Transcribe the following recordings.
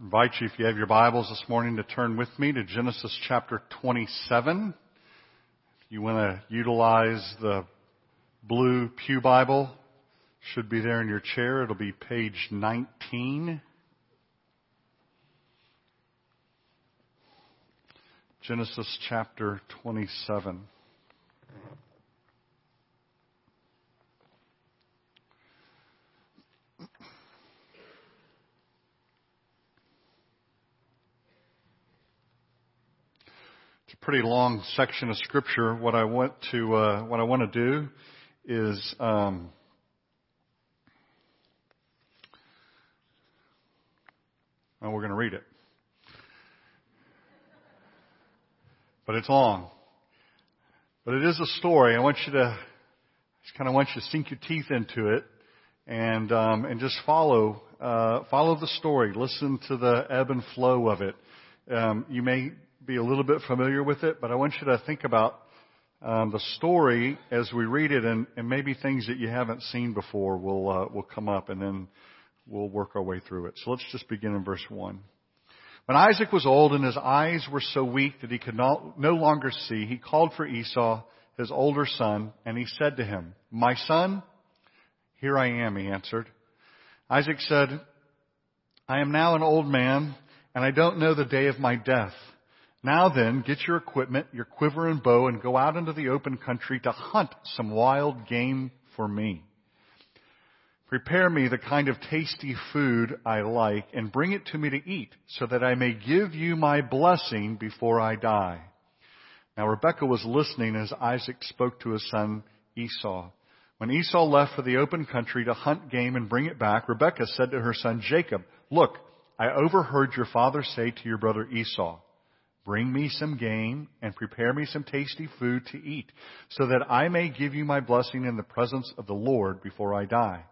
invite you, if you have your Bibles this morning, to turn with me to Genesis chapter 27. If you want to utilize the blue pew Bible, should be there in your chair. It'll be page 19. Genesis chapter 27. Pretty long section of scripture. What I want to do is we're going to read it, but it's long. But it is a story. I want you to sink your teeth into it and just follow the story. Listen to the ebb and flow of it. You may be a little bit familiar with it, but I want you to think about the story as we read it, and maybe things that you haven't seen before will come up, and then we'll work our way through it. So let's just begin in verse 1. When Isaac was old and his eyes were so weak that he could no longer see, he called for Esau, his older son, and he said to him, "My son?" "Here I am," he answered. Isaac said, "I am now an old man, and I don't know the day of my death. Now then, get your equipment, your quiver and bow, and go out into the open country to hunt some wild game for me. Prepare me the kind of tasty food I like, and bring it to me to eat, so that I may give you my blessing before I die." Now Rebekah was listening as Isaac spoke to his son Esau. When Esau left for the open country to hunt game and bring it back, Rebekah said to her son Jacob, "Look, I overheard your father say to your brother Esau, 'Bring me some game and prepare me some tasty food to eat, so that I may give you my blessing in the presence of the Lord before I die.'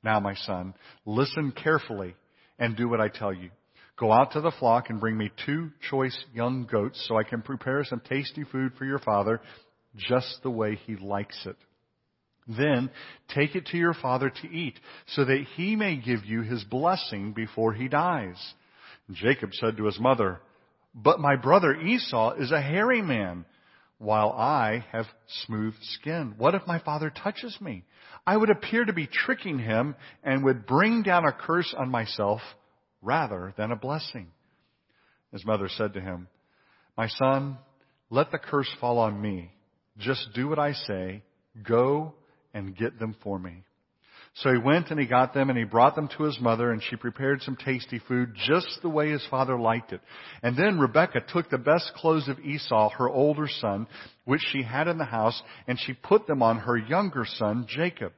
Now, my son, listen carefully and do what I tell you. Go out to the flock and bring me 2 choice young goats, so I can prepare some tasty food for your father just the way he likes it. Then take it to your father to eat, so that he may give you his blessing before he dies." Jacob said to his mother, "But my brother Esau is a hairy man, while I have smooth skin. What if my father touches me? I would appear to be tricking him and would bring down a curse on myself rather than a blessing." His mother said to him, "My son, let the curse fall on me. Just do what I say. Go and get them for me." So he went and he got them, and he brought them to his mother, and she prepared some tasty food just the way his father liked it. And then Rebekah took the best clothes of Esau, her older son, which she had in the house, and she put them on her younger son, Jacob.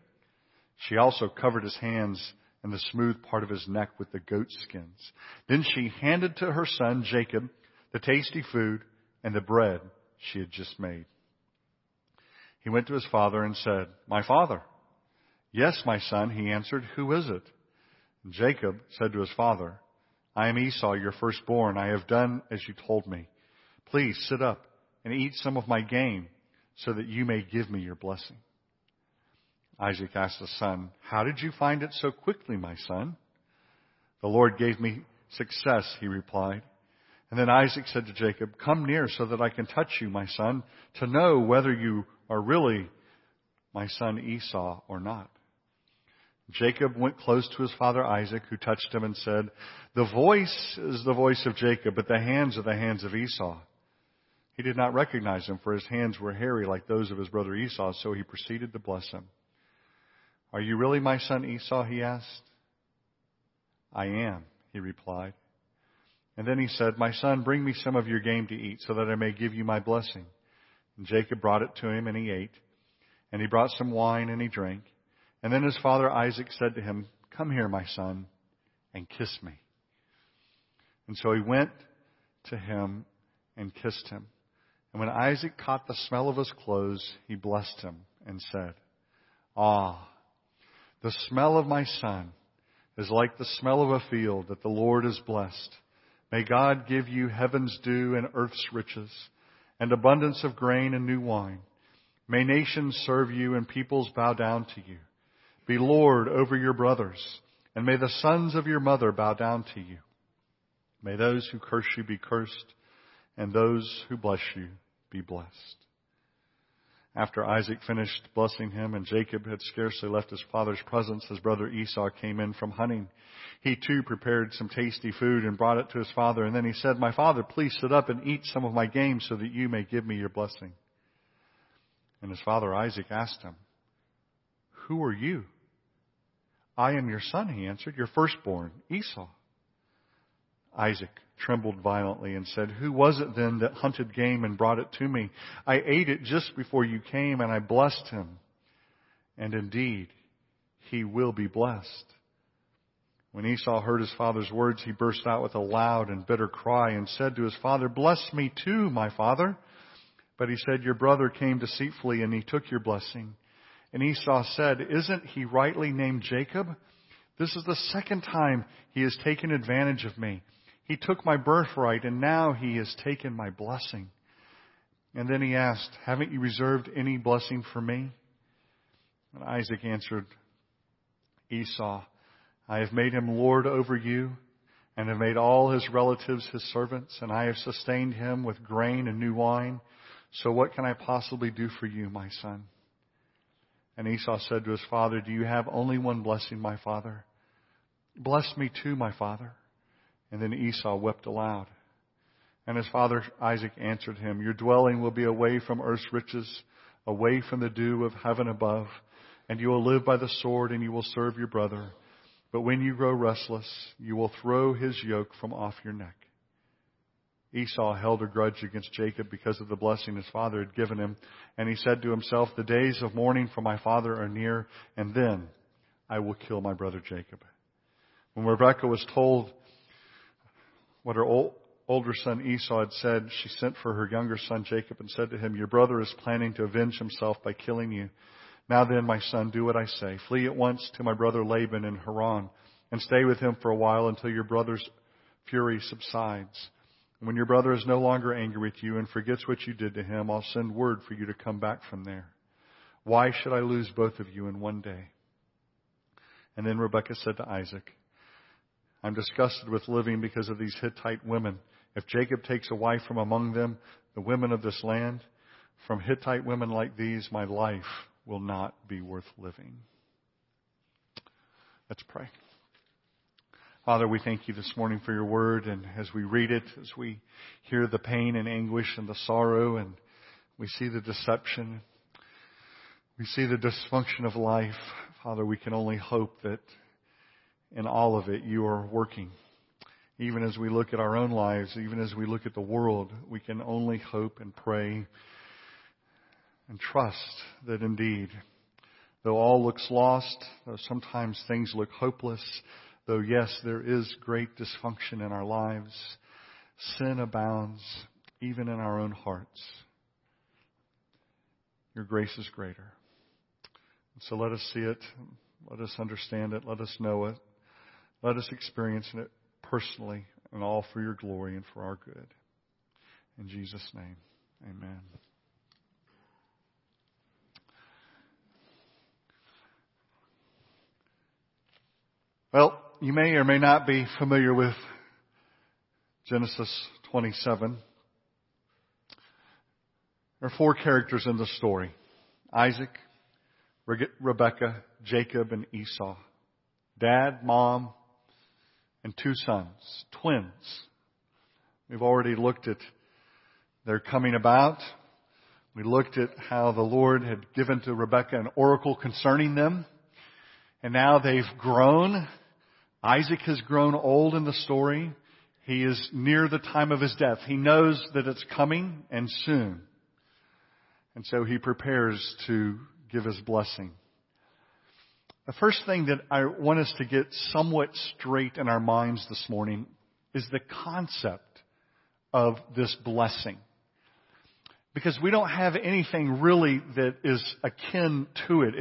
She also covered his hands and the smooth part of his neck with the goat skins. Then she handed to her son, Jacob, the tasty food and the bread she had just made. He went to his father and said, "My father." "Yes, my son," he answered. "Who is it?" Jacob said to his father, "I am Esau, your firstborn. I have done as you told me. Please sit up and eat some of my game, so that you may give me your blessing." Isaac asked the son, "How did you find it so quickly, my son?" "The Lord gave me success," he replied. And then Isaac said to Jacob, "Come near so that I can touch you, my son, to know whether you are really my son Esau or not." Jacob went close to his father Isaac, who touched him and said, "The voice is the voice of Jacob, but the hands are the hands of Esau." He did not recognize him, for his hands were hairy like those of his brother Esau, so he proceeded to bless him. "Are you really my son Esau?" he asked. "I am," he replied. And then he said, "My son, bring me some of your game to eat, so that I may give you my blessing." And Jacob brought it to him, and he ate. And he brought some wine, and he drank. And then his father Isaac said to him, "Come here, my son, and kiss me." And so he went to him and kissed him. And when Isaac caught the smell of his clothes, he blessed him and said, "Ah, the smell of my son is like the smell of a field that the Lord has blessed. May God give you heaven's dew and earth's riches, and abundance of grain and new wine. May nations serve you and peoples bow down to you. Be Lord over your brothers, and may the sons of your mother bow down to you. May those who curse you be cursed, and those who bless you be blessed. After Isaac finished blessing him and Jacob had scarcely left his father's presence, his brother Esau came in from hunting. He too prepared some tasty food and brought it to his father. And then he said, "My father, please sit up and eat some of my game so that you may give me your blessing." And his father Isaac asked him, "Who are you?" "I am your son," he answered, "your firstborn, Esau." Isaac trembled violently and said, "Who was it then that hunted game and brought it to me? I ate it just before you came, and I blessed him. And indeed, he will be blessed." When Esau heard his father's words, he burst out with a loud and bitter cry and said to his father, "Bless me too, my father." But he said, "Your brother came deceitfully, and he took your blessing." And Esau said, "Isn't he rightly named Jacob? This is the second time he has taken advantage of me. He took my birthright, and now he has taken my blessing." And then he asked, "Haven't you reserved any blessing for me?" And Isaac answered Esau, "I have made him lord over you, and have made all his relatives his servants, and I have sustained him with grain and new wine. So what can I possibly do for you, my son?" And Esau said to his father, "Do you have only one blessing, my father? Bless me too, my father." And then Esau wept aloud. And his father Isaac answered him, "Your dwelling will be away from earth's riches, away from the dew of heaven above. And you will live by the sword, and you will serve your brother. But when you grow restless, you will throw his yoke from off your neck." Esau held a grudge against Jacob because of the blessing his father had given him. And he said to himself, "The days of mourning for my father are near, and then I will kill my brother Jacob." When Rebekah was told what her older son Esau had said, she sent for her younger son Jacob and said to him, "Your brother is planning to avenge himself by killing you. Now then, my son, do what I say. Flee at once to my brother Laban in Haran, and stay with him for a while until your brother's fury subsides. When your brother is no longer angry with you and forgets what you did to him, I'll send word for you to come back from there. Why should I lose both of you in one day?" And then Rebekah said to Isaac, "I'm disgusted with living because of these Hittite women. If Jacob takes a wife from among them, the women of this land, from Hittite women like these, my life will not be worth living." Let's pray. Father, we thank you this morning for your word, and as we read it, as we hear the pain and anguish and the sorrow, and we see the deception, we see the dysfunction of life, Father, we can only hope that in all of it you are working. Even as we look at our own lives, even as we look at the world, we can only hope and pray and trust that indeed, though all looks lost, though sometimes things look hopeless, though, yes, there is great dysfunction in our lives, sin abounds, even in our own hearts, your grace is greater. So let us see it. Let us understand it. Let us know it. Let us experience it personally, and all for your glory and for our good. In Jesus' name, amen. Well, you may or may not be familiar with Genesis 27. There are four characters in the story: Isaac, Rebekah, Jacob, and Esau. Dad, mom, and two sons, twins. We've already looked at their coming about. We looked at how the Lord had given to Rebekah an oracle concerning them. And now they've grown. Isaac has grown old in the story. He is near the time of his death. He knows that it's coming and soon. And so he prepares to give his blessing. The first thing that I want us to get somewhat straight in our minds this morning is the concept of this blessing. Because we don't have anything really that is akin to it.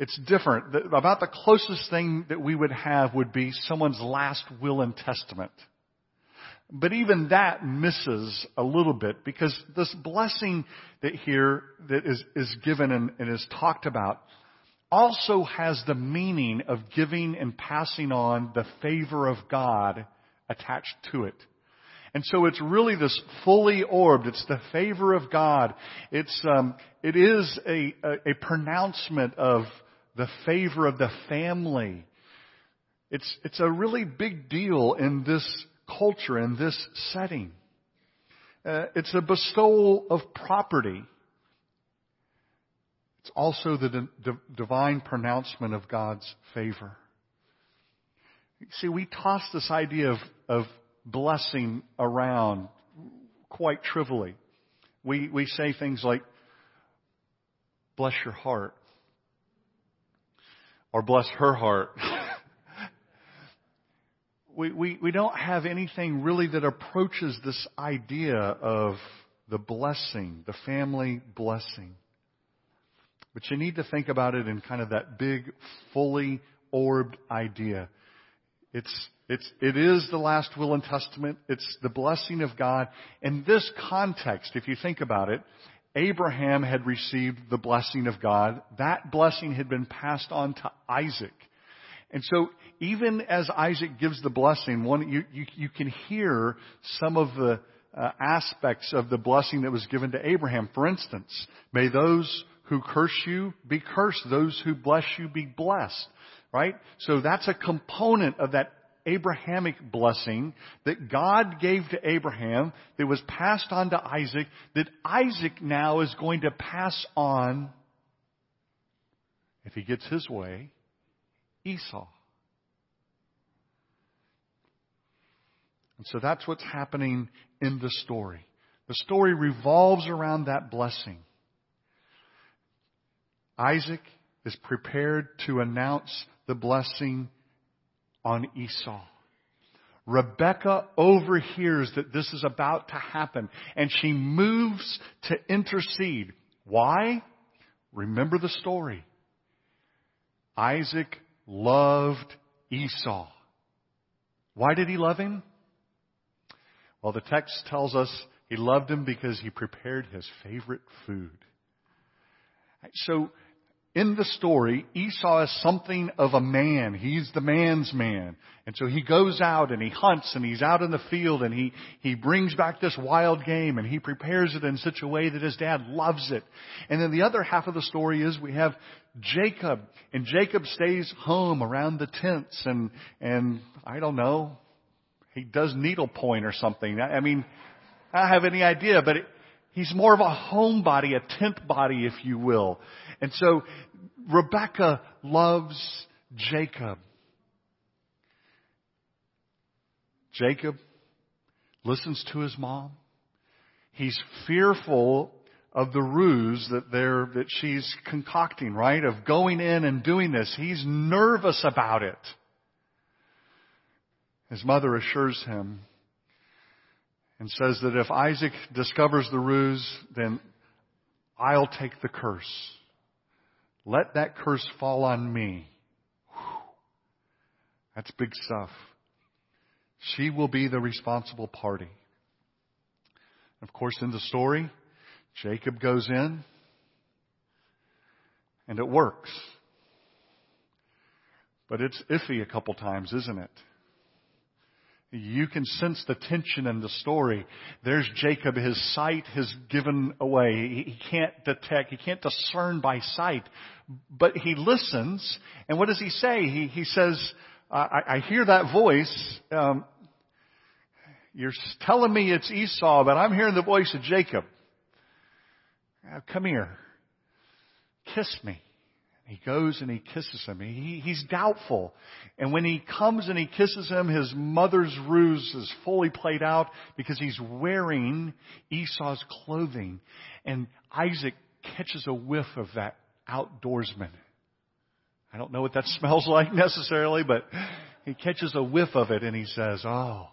It's different. About the closest thing that we would have would be someone's last will and testament. But even that misses a little bit, because this blessing that is given and is talked about also has the meaning of giving and passing on the favor of God attached to it. And so it's really this fully orbed. It's the favor of God. It is a pronouncement of the favor of the family. It's a really big deal in this culture, in this setting. It's a bestowal of property. It's also the divine pronouncement of God's favor. See, we toss this idea of blessing around quite trivially. We say things like, bless your heart, or bless her heart. We don't have anything really that approaches this idea of the blessing, the family blessing. But you need to think about it in kind of that big, fully orbed idea. It is the last will and testament. It's the blessing of God. In this context, if you think about it, Abraham had received the blessing of God. That blessing had been passed on to Isaac. And so even as Isaac gives the blessing, you can hear some of the aspects of the blessing that was given to Abraham. For instance, may those who curse you be cursed, those who bless you be blessed. Right? So that's a component of that Abrahamic blessing that God gave to Abraham that was passed on to Isaac, that Isaac now is going to pass on, if he gets his way, Esau. And so that's what's happening in the story. The story revolves around that blessing. Isaac is prepared to announce the blessing on Esau. Rebekah overhears that this is about to happen, and she moves to intercede. Why? Remember the story. Isaac loved Esau. Why did he love him? Well, the text tells us he loved him because he prepared his favorite food. So, in the story, Esau is something of a man. He's the man's man. And so he goes out and he hunts and he's out in the field and he brings back this wild game and he prepares it in such a way that his dad loves it. And then the other half of the story is we have Jacob. And Jacob stays home around the tents and I don't know, he does needlepoint or something. I mean, I don't have any idea, but he's more of a homebody, a tent body, if you will. And so Rebekah loves Jacob. Jacob listens to his mom. He's fearful of the ruse that she's concocting, right? Of going in and doing this. He's nervous about it. His mother assures him and says that if Isaac discovers the ruse, then I'll take the curse. Let that curse fall on me. Whew. That's big stuff. She will be the responsible party. Of course, in the story, Jacob goes in and it works. But it's iffy a couple times, isn't it? You can sense the tension in the story. There's Jacob. His sight has given away. He can't detect. He can't discern by sight. But he listens. And what does he say? He says, I hear that voice. You're telling me it's Esau, but I'm hearing the voice of Jacob. Now, come here. Kiss me. He goes and he kisses him. He's doubtful. And when he comes and he kisses him, his mother's ruse is fully played out because he's wearing Esau's clothing. And Isaac catches a whiff of that outdoorsman. I don't know what that smells like necessarily, but he catches a whiff of it and he says, oh,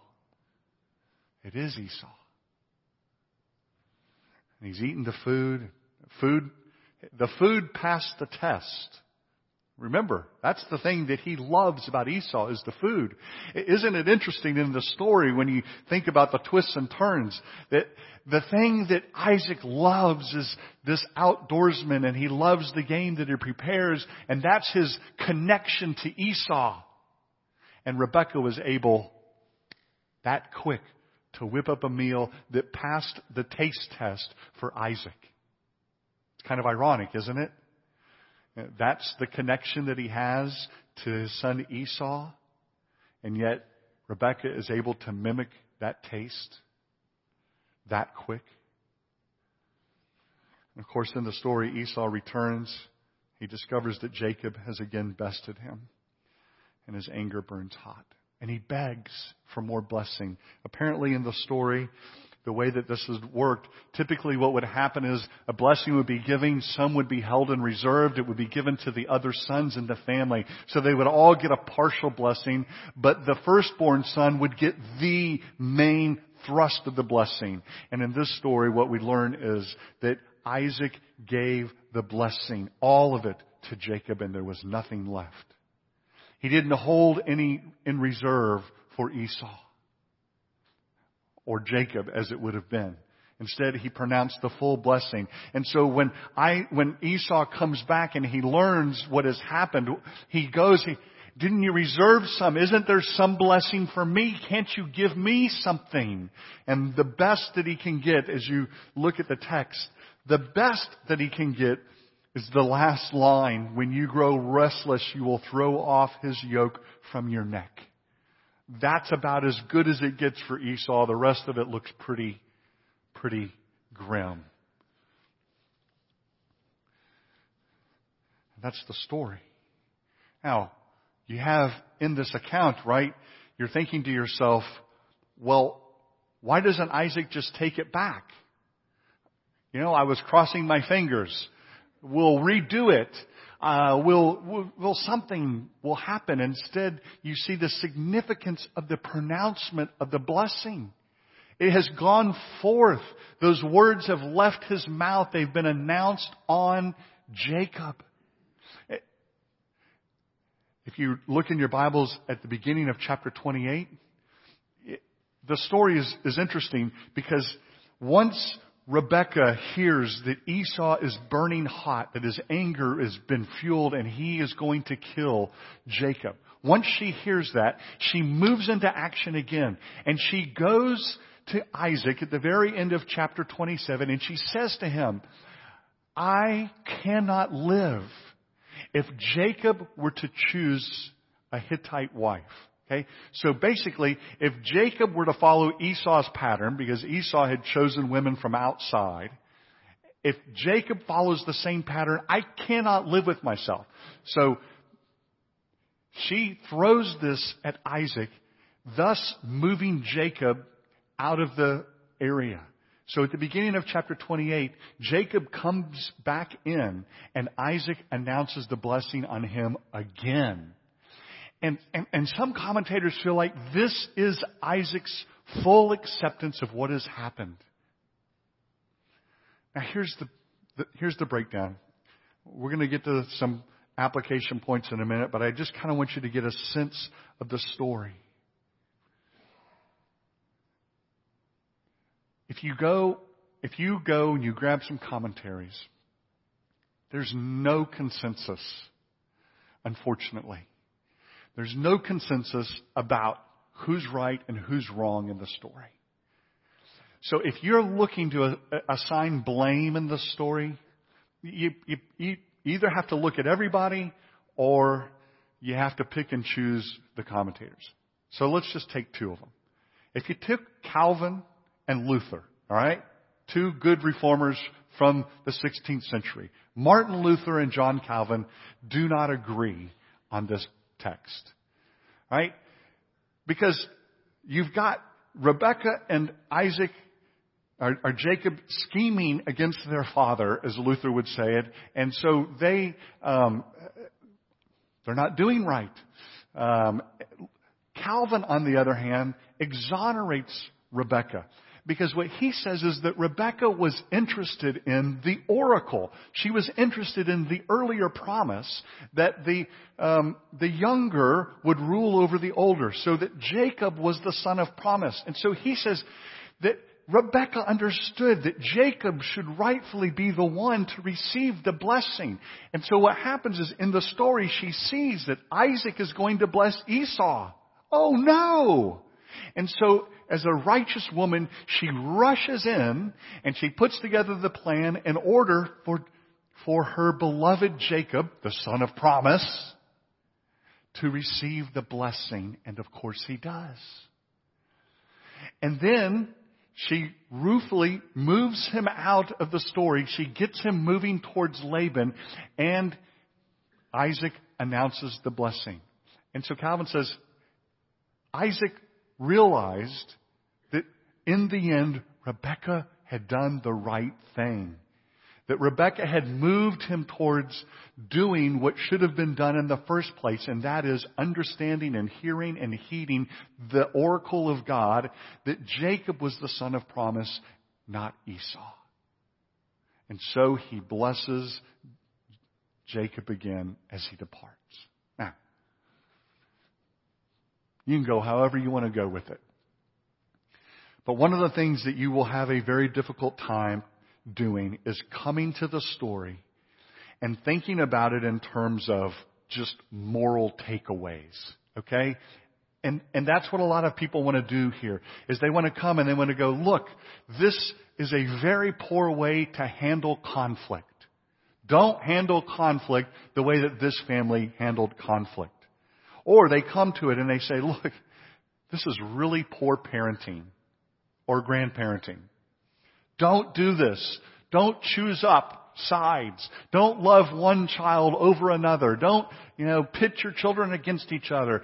it is Esau. And he's eating the food. The food passed the test. Remember, that's the thing that he loves about Esau is the food. Isn't it interesting in the story when you think about the twists and turns that the thing that Isaac loves is this outdoorsman and he loves the game that he prepares and that's his connection to Esau. And Rebekah was able that quick to whip up a meal that passed the taste test for Isaac. It's kind of ironic, isn't it? That's the connection that he has to his son Esau. And yet Rebekah is able to mimic that taste that quick. And of course, in the story, Esau returns. He discovers that Jacob has again bested him. And his anger burns hot. And he begs for more blessing. Apparently in the story, the way that this has worked, typically what would happen is a blessing would be given, some would be held in reserve, it would be given to the other sons in the family. So they would all get a partial blessing, but the firstborn son would get the main thrust of the blessing. And in this story, what we learn is that Isaac gave the blessing, all of it, to Jacob, and there was nothing left. He didn't hold any in reserve for Esau or Jacob as it would have been. Instead, he pronounced the full blessing. And so when Esau comes back and he learns what has happened, he goes, didn't you reserve some? Isn't there some blessing for me? Can't you give me something? And the best that he can get, as you look at the text, the best that he can get is the last line. When you grow restless, you will throw off his yoke from your neck. That's about as good as it gets for Esau. The rest of it looks pretty grim. That's the story. Now, you have in this account, right, you're thinking to yourself, well, why doesn't Isaac just take it back? You know, I was crossing my fingers. We'll redo it. Something will happen. Instead, you see the significance of the pronouncement of the blessing. It has gone forth. Those words have left his mouth. They've been announced on Jacob. If you look in your Bibles at the beginning of chapter 28, the story is interesting because once Rebekah hears that Esau is burning hot, that his anger has been fueled and he is going to kill Jacob. Once she hears that, she moves into action again. And she goes to Isaac at the very end of chapter 27 and she says to him, I cannot live if Jacob were to choose a Hittite wife. Okay, so basically, if Jacob were to follow Esau's pattern, because Esau had chosen women from outside, if Jacob follows the same pattern, I cannot live with myself. So she throws this at Isaac, thus moving Jacob out of the area. So at the beginning of chapter 28, Jacob comes back in, and Isaac announces the blessing on him again. And some commentators feel like this is Isaac's full acceptance of what has happened. Now here's the breakdown. We're going to get to some application points in a minute, but I just kind of want you to get a sense of the story. If you go and you grab some commentaries, there's no consensus, unfortunately. There's no consensus about who's right and who's wrong in the story. So if you're looking to assign blame in the story, you either have to look at everybody or you have to pick and choose the commentators. So let's just take two of them. If you took Calvin and Luther, all right, two good reformers from the 16th century, Martin Luther and John Calvin do not agree on this text, right? Because you've got Rebekah and Isaac or Jacob scheming against their father, as Luther would say it, and so they're not doing right. Calvin, on the other hand, exonerates Rebekah. Because what he says is that Rebekah was interested in the oracle. She was interested in the earlier promise that the younger would rule over the older, so that Jacob was the son of promise. And so he says that Rebekah understood that Jacob should rightfully be the one to receive the blessing. And so what happens is in the story, she sees that Isaac is going to bless Esau. Oh no! And so as a righteous woman, she rushes in and she puts together the plan and order for her beloved Jacob, the son of promise, to receive the blessing. And of course he does. And then she ruefully moves him out of the story. She gets him moving towards Laban, and Isaac announces the blessing. And so Calvin says, Isaac realized that in the end, Rebekah had done the right thing. That Rebekah had moved him towards doing what should have been done in the first place, and that is understanding and hearing and heeding the oracle of God that Jacob was the son of promise, not Esau. And so he blesses Jacob again as he departs. Now, you can go however you want to go with it. But one of the things that you will have a very difficult time doing is coming to the story and thinking about it in terms of just moral takeaways, okay? And that's what a lot of people want to do here, is they want to come and they want to go, look, this is a very poor way to handle conflict. Don't handle conflict the way that this family handled conflict. Or they come to it and they say, look, this is really poor parenting or grandparenting. Don't do this. Don't choose up sides. Don't love one child over another. Don't, pit your children against each other.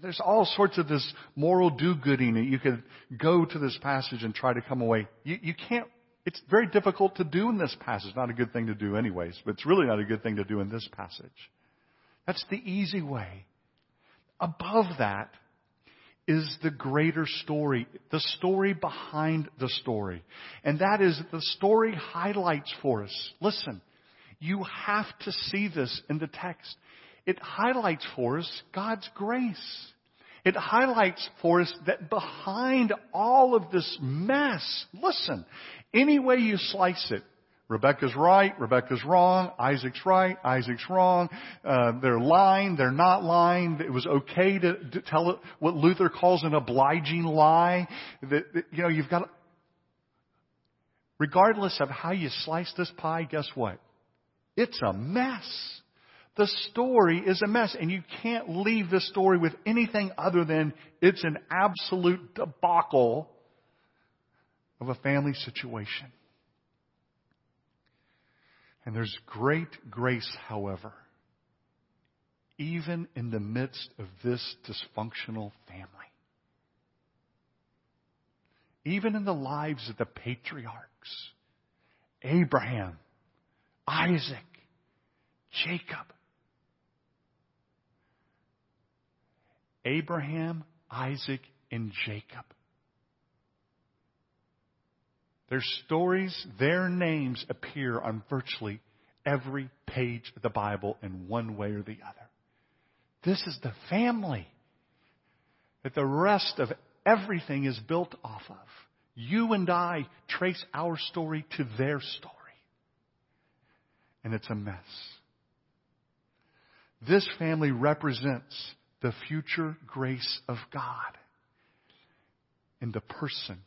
There's all sorts of this moral do-gooding that you could go to this passage and try to come away. You can't. It's very difficult to do in this passage. Not a good thing to do anyways, but it's really not a good thing to do in this passage. That's the easy way. Above that is the greater story, the story behind the story. And that is that the story highlights for us. Listen, you have to see this in the text. It highlights for us God's grace. It highlights for us that behind all of this mess, listen, any way you slice it, Rebekah's right, Rebekah's wrong, Isaac's right, Isaac's wrong, they're lying, they're not lying, it was okay to tell what Luther calls an obliging lie, that you've got to, regardless of how you slice this pie, guess what? It's a mess. The story is a mess, and you can't leave this story with anything other than it's an absolute debacle of a family situation. And there's great grace, however, even in the midst of this dysfunctional family. Even in the lives of the patriarchs, Abraham, Isaac, Jacob. Abraham, Isaac, and Jacob. Their stories, their names appear on virtually every page of the Bible in one way or the other. This is the family that the rest of everything is built off of. You and I trace our story to their story. And it's a mess. This family represents the future grace of God in the person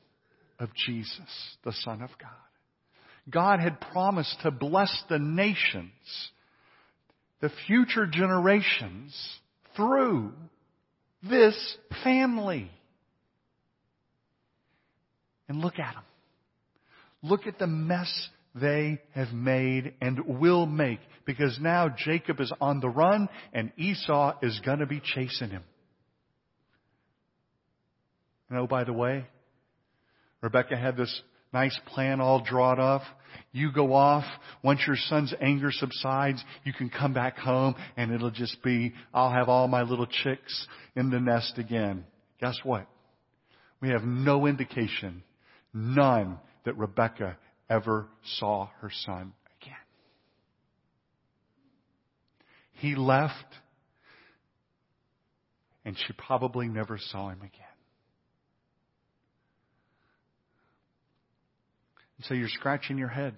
of Jesus, the Son of God. God had promised to bless the nations, the future generations, through this family. And look at them. Look at the mess they have made and will make, because now Jacob is on the run and Esau is going to be chasing him. And oh, by the way, Rebekah had this nice plan all drawn up. You go off. Once your son's anger subsides, you can come back home and it'll just be, I'll have all my little chicks in the nest again. Guess what? We have no indication, none, that Rebekah ever saw her son again. He left, and she probably never saw him again. So you're scratching your head.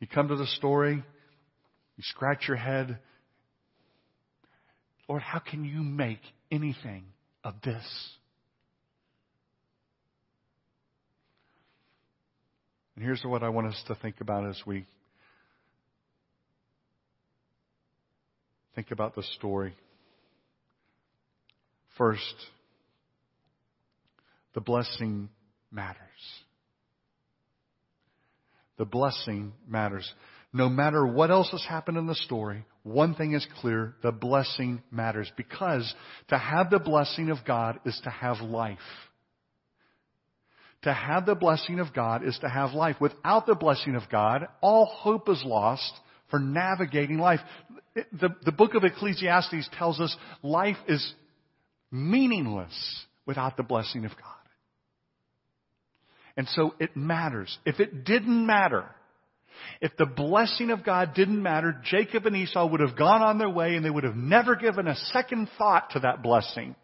You come to the story, you scratch your head. Lord, how can you make anything of this? And here's what I want us to think about as we think about the story. First, the blessing matters. The blessing matters. No matter what else has happened in the story, one thing is clear, the blessing matters. Because to have the blessing of God is to have life. To have the blessing of God is to have life. Without the blessing of God, all hope is lost for navigating life. The book of Ecclesiastes tells us life is meaningless without the blessing of God. And so it matters. If it didn't matter, if the blessing of God didn't matter, Jacob and Esau would have gone on their way and they would have never given a second thought to that blessing,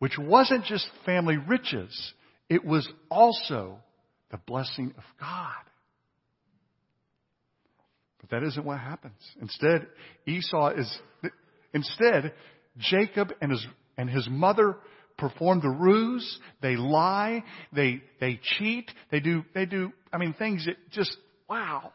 which wasn't just family riches. It was also the blessing of God. But that isn't what happens. Instead, Jacob and his mother perform the ruse. They lie. They cheat. They do things that just, wow,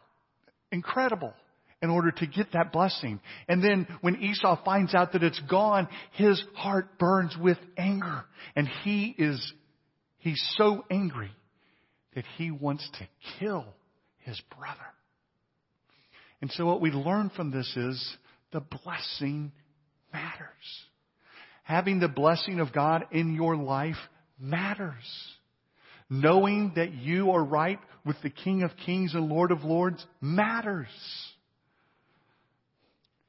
incredible, in order to get that blessing. And then when Esau finds out that it's gone, his heart burns with anger. And he's so angry that he wants to kill his brother. And so what we learn from this is the blessing matters. Having the blessing of God in your life matters. Knowing that you are right with the King of Kings and Lord of Lords matters.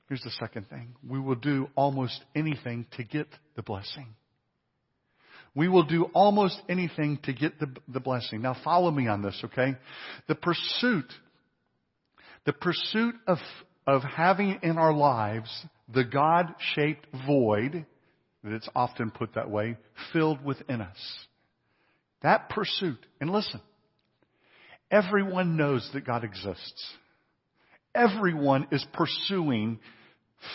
Here's the second thing. We will do almost anything to get the blessing. We will do almost anything to get the blessing. Now follow me on this, okay? The pursuit of having in our lives the God-shaped void, that it's often put that way, filled within us. That pursuit, and listen, everyone knows that God exists. Everyone is pursuing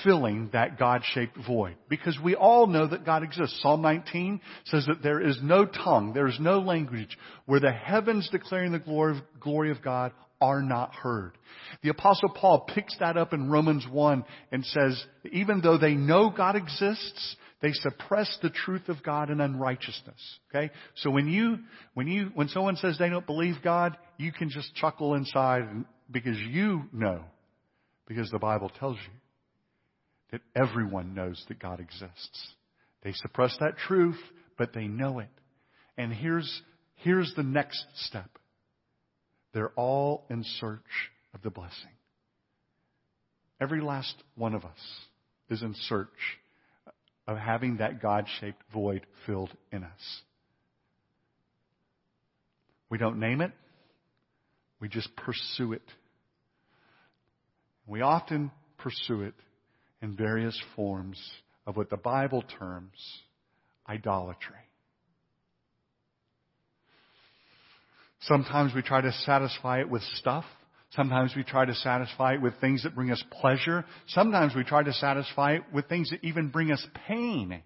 filling that God-shaped void, because we all know that God exists. Psalm 19 says that there is no tongue, there is no language where the heavens declaring the glory of God are not heard. The Apostle Paul picks that up in Romans 1 and says, even though they know God exists, they suppress the truth of God in unrighteousness. Okay? So when someone says they don't believe God, you can just chuckle inside, because you know, because the Bible tells you that everyone knows that God exists. They suppress that truth, but they know it. And here's the next step. They're all in search of the blessing. Every last one of us is in search of having that God-shaped void filled in us. We don't name it. We just pursue it. We often pursue it in various forms of what the Bible terms idolatry. Sometimes we try to satisfy it with stuff. Sometimes we try to satisfy it with things that bring us pleasure. Sometimes we try to satisfy it with things that even bring us pain.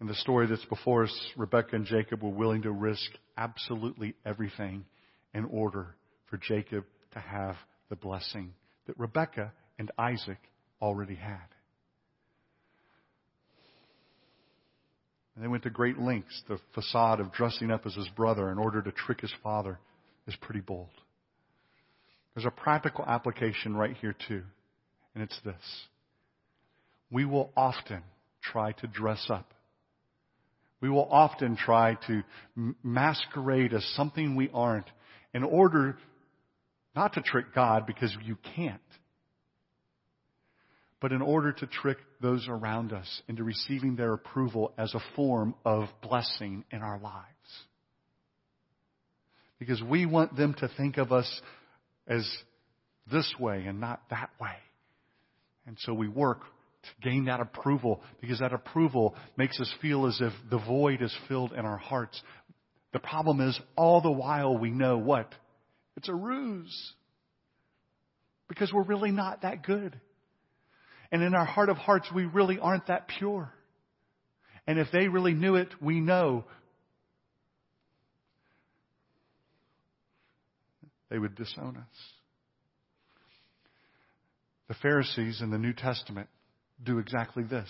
In the story that's before us, Rebekah and Jacob were willing to risk absolutely everything in order for Jacob to have the blessing that Rebekah and Isaac already had. And they went to great lengths. The facade of dressing up as his brother in order to trick his father is pretty bold. There's a practical application right here too, and it's this. We will often try to dress up. We will often try to masquerade as something we aren't in order not to trick God, because you can't, but in order to trick those around us into receiving their approval as a form of blessing in our lives. Because we want them to think of us as this way and not that way. And so we work to gain that approval, because that approval makes us feel as if the void is filled in our hearts. The problem is, all the while we know what? It's a ruse. Because we're really not that good. And in our heart of hearts, we really aren't that pure. And if they really knew it, we know they would disown us. The Pharisees in the New Testament do exactly this.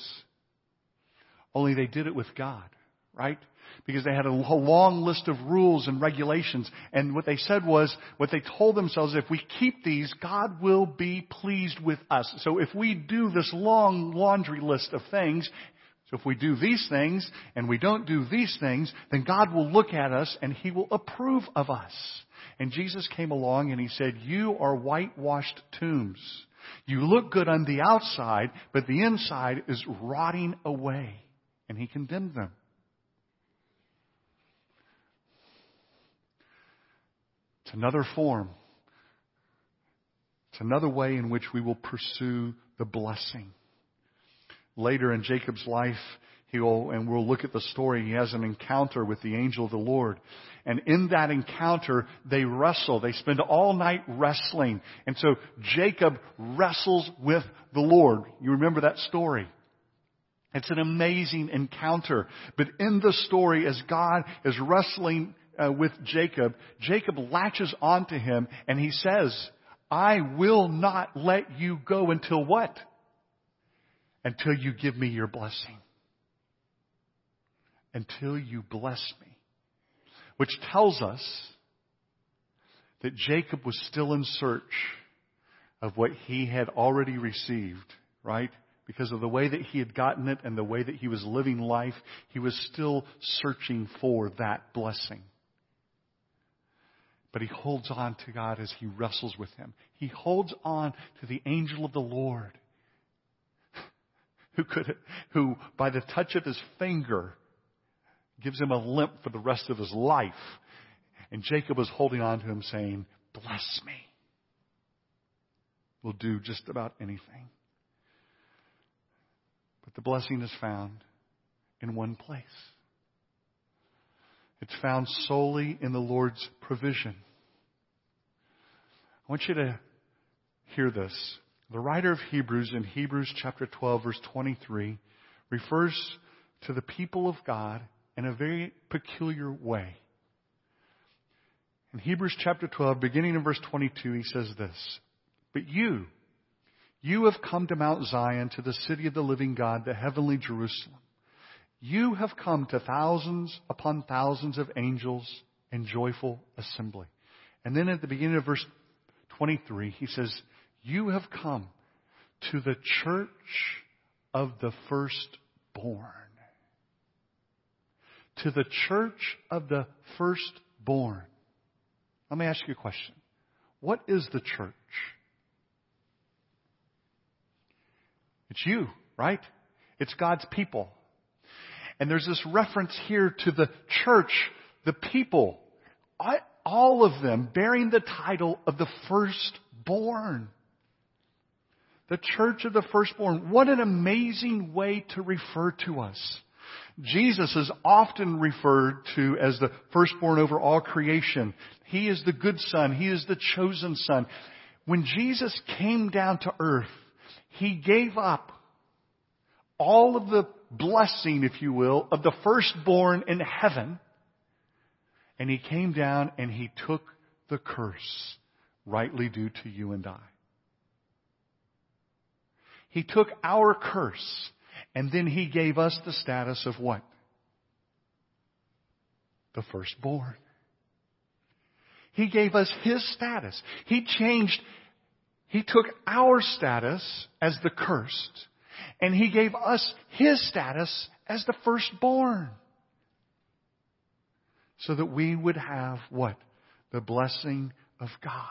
Only they did it with God, right? Because they had a long list of rules and regulations. And what they said was, what they told themselves, if we keep these, God will be pleased with us. So if we do this long laundry list of things, so if we do these things and we don't do these things, then God will look at us and He will approve of us. And Jesus came along and He said, you are whitewashed tombs. You look good on the outside, but the inside is rotting away. And He condemned them. It's another form. It's another way in which we will pursue the blessing. Later in Jacob's life, we'll look at the story. He has an encounter with the angel of the Lord. And in that encounter, they wrestle. They spend all night wrestling. And so Jacob wrestles with the Lord. You remember that story. It's an amazing encounter. But in the story, as God is wrestling with Jacob, Jacob latches onto him and he says, I will not let you go until what? Until you give me your blessing. Until you bless me. Which tells us that Jacob was still in search of what he had already received, right? Because of the way that he had gotten it and the way that he was living life, he was still searching for that blessing. But he holds on to God as he wrestles with Him. He holds on to the angel of the Lord. Who by the touch of his finger gives him a limp for the rest of his life. And Jacob was holding on to him saying, bless me. We'll do just about anything. But the blessing is found in one place. It's found solely in the Lord's provision. I want you to hear this. The writer of Hebrews in Hebrews chapter 12, verse 23, refers to the people of God in a very peculiar way. In Hebrews chapter 12, beginning in verse 22, he says this, but you have come to Mount Zion, to the city of the living God, the heavenly Jerusalem. You have come to thousands upon thousands of angels in joyful assembly. And then at the beginning of verse 23, he says, you have come to the church of the firstborn. To the church of the firstborn. Let me ask you a question. What is the church? It's you, right? It's God's people. And there's this reference here to the church, the people, all of them bearing the title of the firstborn. The church of the firstborn. What an amazing way to refer to us. Jesus is often referred to as the firstborn over all creation. He is the good son. He is the chosen son. When Jesus came down to earth, He gave up all of the blessing, if you will, of the firstborn in heaven. And He came down and He took the curse rightly due to you and I. He took our curse, and then He gave us the status of what? The firstborn. He gave us His status. He took our status as the cursed, and He gave us His status as the firstborn. So that we would have what? The blessing of God.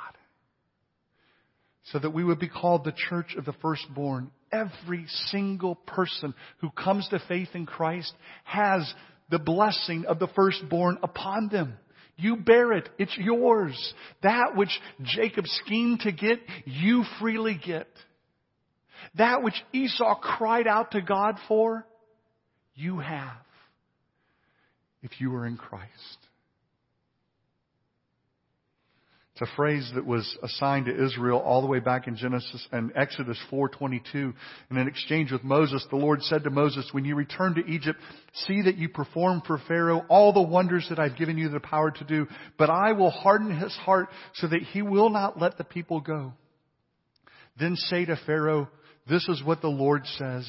So that we would be called the church of the firstborn. Every single person who comes to faith in Christ has the blessing of the firstborn upon them. You bear it. It's yours. That which Jacob schemed to get, you freely get. That which Esau cried out to God for, you have. If you are in Christ. It's a phrase that was assigned to Israel all the way back in Genesis and Exodus 4:22. In an exchange with Moses, the Lord said to Moses, when you return to Egypt, see that you perform for Pharaoh all the wonders that I've given you the power to do. But I will harden his heart so that he will not let the people go. Then say to Pharaoh, this is what the Lord says,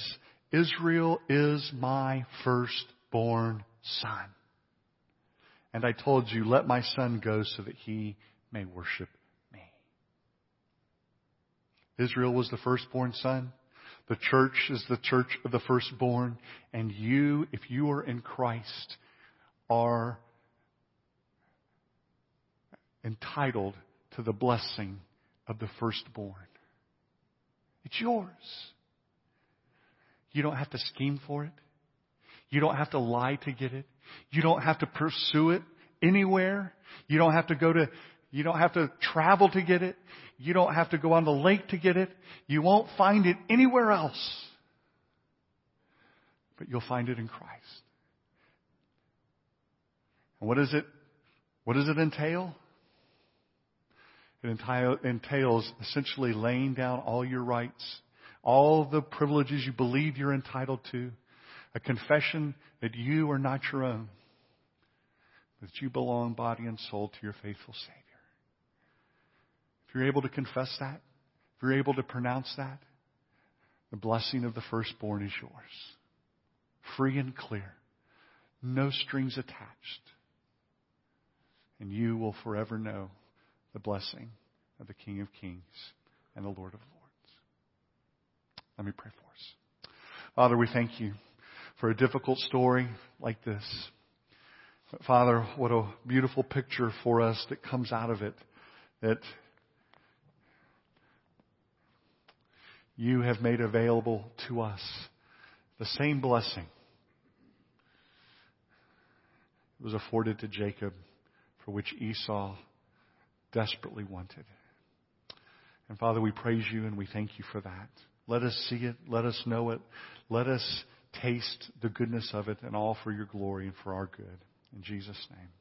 Israel is my firstborn son. And I told you, let my son go so that he may worship me. Israel was the firstborn son. The church is the church of the firstborn. And you, if you are in Christ, are entitled to the blessing of the firstborn. It's yours. You don't have to scheme for it. You don't have to lie to get it. You don't have to pursue it anywhere. You don't have to travel to get it. You don't have to go on the lake to get it. You won't find it anywhere else. But you'll find it in Christ. And what is it? What does it entail? It entails essentially laying down all your rights, all the privileges you believe you're entitled to, a confession that you are not your own, that you belong body and soul to your faithful Savior. If you're able to confess that, if you're able to pronounce that, the blessing of the firstborn is yours. Free and clear. No strings attached. And you will forever know the blessing of the King of Kings and the Lord of Lords. Let me pray for us. Father, we thank you for a difficult story like this. But Father, what a beautiful picture for us that comes out of it, that you have made available to us the same blessing that was afforded to Jacob, for which Esau desperately wanted. And Father, we praise you and we thank you for that. Let us see it. Let us know it. Let us taste the goodness of it, and all for your glory and for our good. In Jesus' name.